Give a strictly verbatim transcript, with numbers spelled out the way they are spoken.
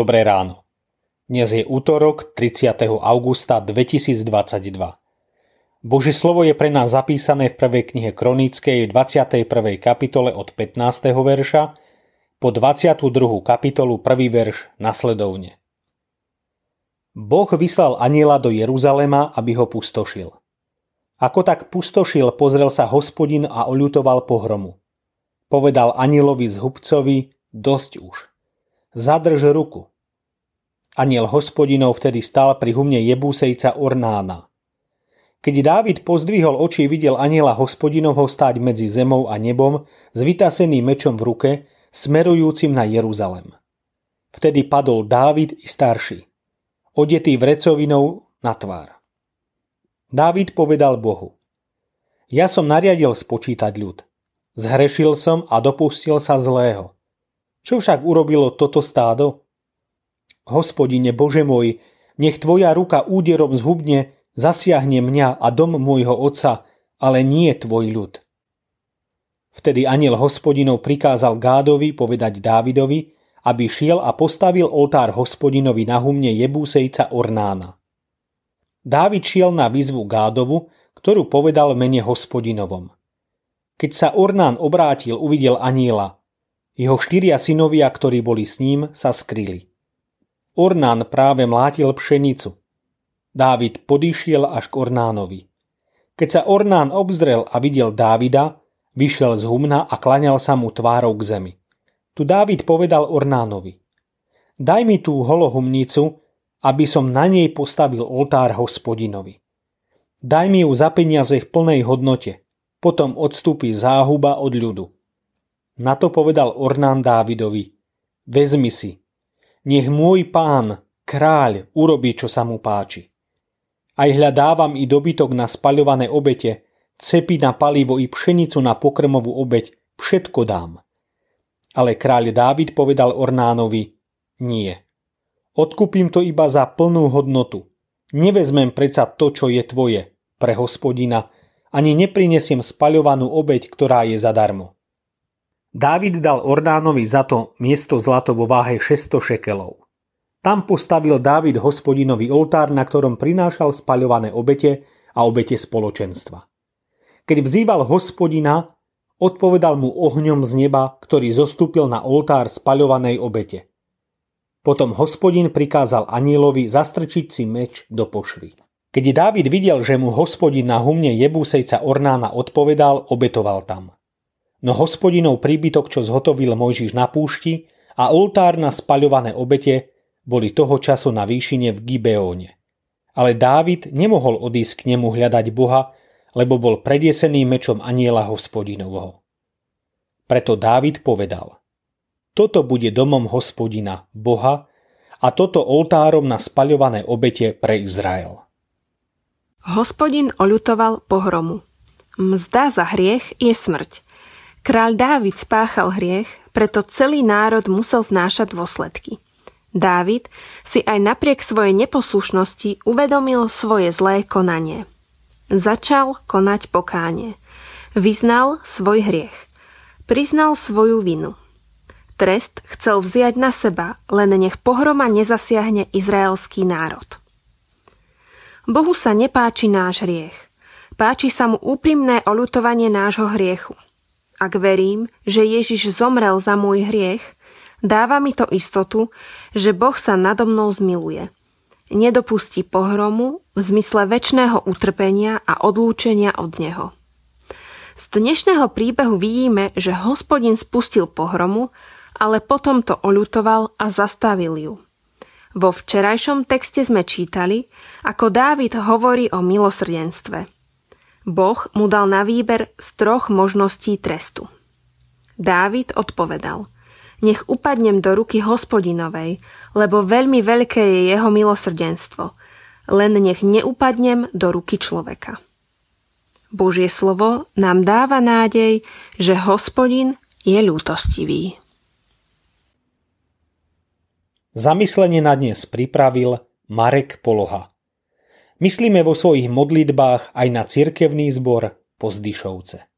Dobré ráno. Dnes je útorok tridsiateho augusta dvetisícdvadsaťdva. Božie slovo je pre nás zapísané v prvej knihe Kronickej dvadsiatej prvej kapitole od pätnásteho verša po dvadsiatu druhú kapitolu prvý verš nasledovne. Boh vyslal anjela do Jeruzalema, aby ho pustošil. Ako tak pustošil, pozrel sa Hospodin a oľutoval pohromu. Povedal anjelovi zhubcovi: dosť už. Zadrž ruku. Anjel Hospodinov vtedy stál pri humne Jebúsejca Ornána. Keď Dávid pozdvihol oči, videl anjela Hospodinovho stáť medzi zemou a nebom s vytaseným mečom v ruke, smerujúcim na Jeruzalem. Vtedy padol Dávid i starší, odetý vrecovinou na tvár. Dávid povedal Bohu: ja som nariadil spočítať ľud. Zhrešil som a dopustil sa zlého. Čo však urobilo toto stádo? Hospodine Bože môj, nech tvoja ruka úderom zhubne, zasiahne mňa a dom môjho otca, ale nie tvoj ľud. Vtedy anjel Hospodinov prikázal Gádovi povedať Dávidovi, aby šiel a postavil oltár Hospodinovi na humne Jebúsejca Ornána. Dávid šiel na výzvu Gádovu, ktorú povedal v mene Hospodinovom. Keď sa Ornán obrátil, uvidel anjela. Jeho štyria synovia, ktorí boli s ním, sa skryli. Ornán práve mlátil pšenicu. Dávid podišiel až k Ornánovi. Keď sa Ornán obzrel a videl Dávida, vyšiel z humna a klaňal sa mu tvárou k zemi. Tu Dávid povedal Ornánovi: daj mi tú holohumnicu, aby som na nej postavil oltár Hospodinovi. Daj mi ju za peniaze v plnej hodnote, potom odstúpi záhuba od ľudu. Na to povedal Ornán Dávidovi: vezmi si, nech môj pán, kráľ, urobí, čo sa mu páči. Aj hľadávam i dobytok na spaľované obete, cepy na palivo i pšenicu na pokrmovú obeť, všetko dám. Ale kráľ Dávid povedal Ornánovi: nie, odkúpim to iba za plnú hodnotu. Nevezmem predsa to, čo je tvoje, pre Hospodina, ani neprinesiem spaľovanú obeť, ktorá je zadarmo. Dávid dal Ornánovi za to miesto zlato vo váhe šesťsto šekelov. Tam postavil Dávid Hospodinový oltár, na ktorom prinášal spaľované obete a obete spoločenstva. Keď vzýval Hospodina, odpovedal mu ohňom z neba, ktorý zostúpil na oltár spaľovanej obete. Potom Hospodin prikázal anjelovi zastrčiť si meč do pošvy. Keď Dávid videl, že mu Hospodin na humne Jebúsejca Ornána odpovedal, obetoval tam. No Hospodinov príbytok, čo zhotovil Mojžiš na púšti, a oltár na spaľované obete boli toho času na výšine v Gibeóne. Ale Dávid nemohol odísť k nemu hľadať Boha, lebo bol prediesený mečom anjela Hospodinovho. Preto Dávid povedal: toto bude domom Hospodina, Boha, a toto oltárom na spaľované obete pre Izrael. Hospodin oľutoval pohromu. Mzda za hriech je smrť. Kráľ Dávid spáchal hriech, preto celý národ musel znášať dôsledky. Dávid si aj napriek svojej neposlušnosti uvedomil svoje zlé konanie. Začal konať pokánie. Vyznal svoj hriech. Priznal svoju vinu. Trest chcel vziať na seba, len nech pohroma nezasiahne izraelský národ. Bohu sa nepáči náš hriech. Páči sa mu úprimné oľutovanie nášho hriechu. Ak verím, že Ježiš zomrel za môj hriech, dáva mi to istotu, že Boh sa nado mnou zmiluje. Nedopustí pohromu v zmysle večného utrpenia a odlúčenia od neho. Z dnešného príbehu vidíme, že Hospodin spustil pohromu, ale potom to oľutoval a zastavil ju. Vo včerajšom texte sme čítali, ako Dávid hovorí o milosrdenstve. Boh mu dal na výber z troch možností trestu. Dávid odpovedal: nech upadnem do ruky Hospodinovej, lebo veľmi veľké je jeho milosrdenstvo, len nech neupadnem do ruky človeka. Božie slovo nám dáva nádej, že Hospodin je ľútostivý. Zamyslenie na dnes pripravil Marek Poloha. Myslíme vo svojich modlitbách aj na cirkevný zbor Pozdyšovce.